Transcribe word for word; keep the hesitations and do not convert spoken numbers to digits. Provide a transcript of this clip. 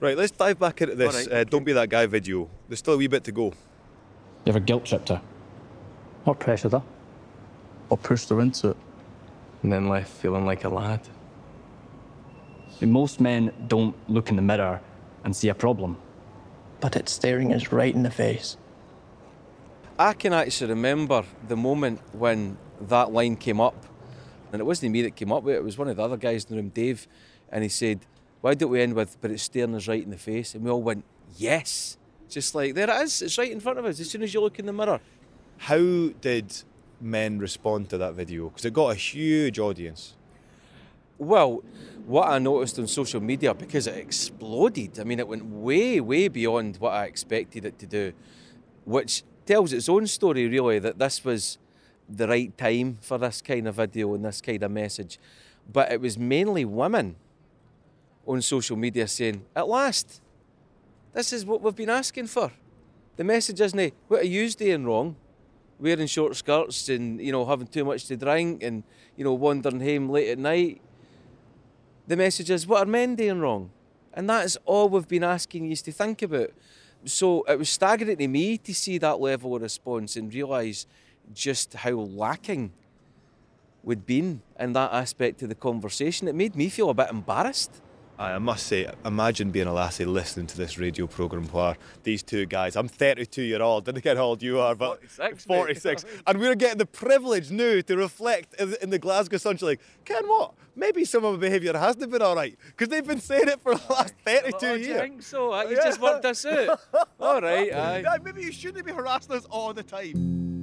Right, let's dive back into this right. uh, Don't Be That Guy video. There's still a wee bit to go. You ever guilt-tripped her? Or pressured her? Or pushed her into it? And then left feeling like a lad. I mean, most men don't look in the mirror and see a problem. But it's staring us right in the face. I can actually remember the moment when that line came up. And it wasn't me that came up with it, it was one of the other guys in the room, Dave. And he said, why don't we end with, but it's staring us right in the face? And we all went, yes. Just like, there it is, it's right in front of us as soon as you look in the mirror. How did men respond to that video? Because it got a huge audience. Well, what I noticed on social media, because it exploded, I mean, it went way, way beyond what I expected it to do, which tells its own story, really, that this was the right time for this kind of video and this kind of message. But it was mainly women on social media saying, at last, this is what we've been asking for. The message isn't, what are you doing wrong? Wearing short skirts and, you know, having too much to drink and, you know, wandering home late at night. The message is, what are men doing wrong? And that is all we've been asking you to think about. So it was staggering to me to see that level of response and realise just how lacking we'd been in that aspect of the conversation. It made me feel a bit embarrassed. I must say, imagine being a lassie listening to this radio programme where these two guys, I'm thirty-two year old, didn't get how old you are, but forty-six, forty-six. And we're getting the privilege now to reflect in the Glasgow Sunshine, like, Ken, what? Maybe some of my behaviour hasn't been all right, because they've been saying it for the last thirty-two oh, years. Do you think so? You yeah. just worked this out. All right, aye. Maybe you shouldn't be harassing us all the time.